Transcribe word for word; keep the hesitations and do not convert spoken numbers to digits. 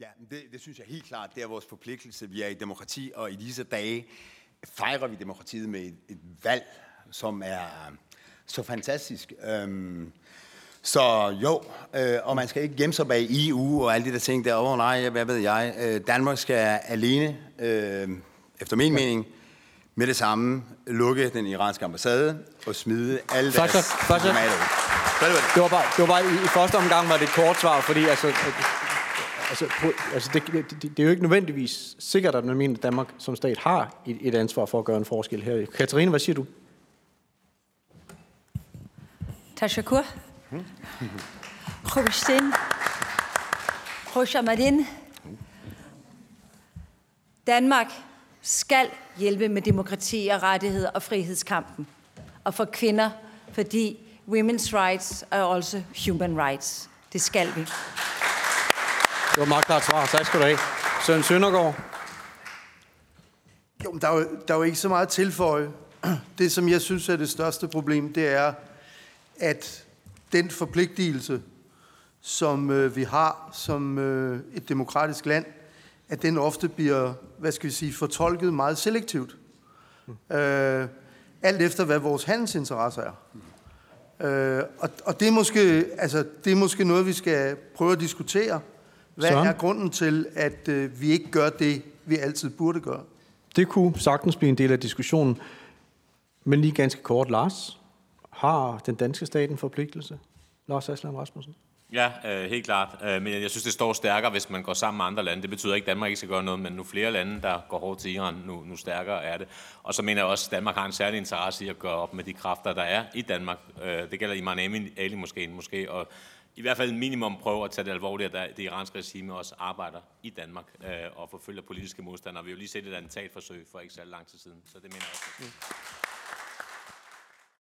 Ja, det, det synes jeg helt klart, det er vores forpligtelse. Vi er i demokrati, og i disse dage fejrer vi demokratiet med et, et valg, som er så fantastisk. Øhm, så jo, øh, og man skal ikke gemme sig bag E U og alle de der ting derovre. Nej, hvad ved jeg. Øh, Danmark skal alene, øh, efter min mening, med det samme lukke den iranske ambassade og smide alle tak, deres formater. Det var bare, det var bare i, i første omgang var det et kort svar, fordi altså... Altså, altså det, det, det er jo ikke nødvendigvis sikkert, at man mener, at Danmark som stat har et, et ansvar for at gøre en forskel her. Katarina, hvad siger du? Tasha Kour. Kroger Madin. Danmark skal hjælpe med demokrati og rettigheder og frihedskampen. Og for kvinder, fordi women's rights er også human rights. Det skal vi. Det var et meget klart svar. Tak skal du have. Søren Søndergaard. Jo, der er jo, der er jo ikke så meget at tilføje. Det, som jeg synes er det største problem, det er, at den forpligtelse, som øh, vi har som øh, et demokratisk land, at den ofte bliver, hvad skal vi sige, fortolket meget selektivt. Mm. Øh, alt efter, hvad vores handelsinteresser er. Mm. Øh, og og det, er måske, altså, det er måske noget, vi skal prøve at diskutere. Hvad er grunden til, at øh, vi ikke gør det, vi altid burde gøre? Det kunne sagtens blive en del af diskussionen. Men lige ganske kort, Lars. Har den danske stat en forpligtelse? Lars Aslan Rasmussen? Ja, øh, helt klart. Øh, men jeg synes, det står stærkere, hvis man går sammen med andre lande. Det betyder ikke, at Danmark ikke skal gøre noget, men nu flere lande, der går hårdt til Iran, nu, nu stærkere er det. Og så mener jeg også, at Danmark har en særlig interesse i at gøre op med de kræfter, der er i Danmark. Øh, det gælder Iman Ali måske, måske og i hvert fald minimum prøve at tage det alvorligt, at det iranske regime også arbejder i Danmark øh, og forfølger politiske modstandere. Vi har jo lige set et attentatforsøg for ikke så lang tid siden, så det mener jeg også.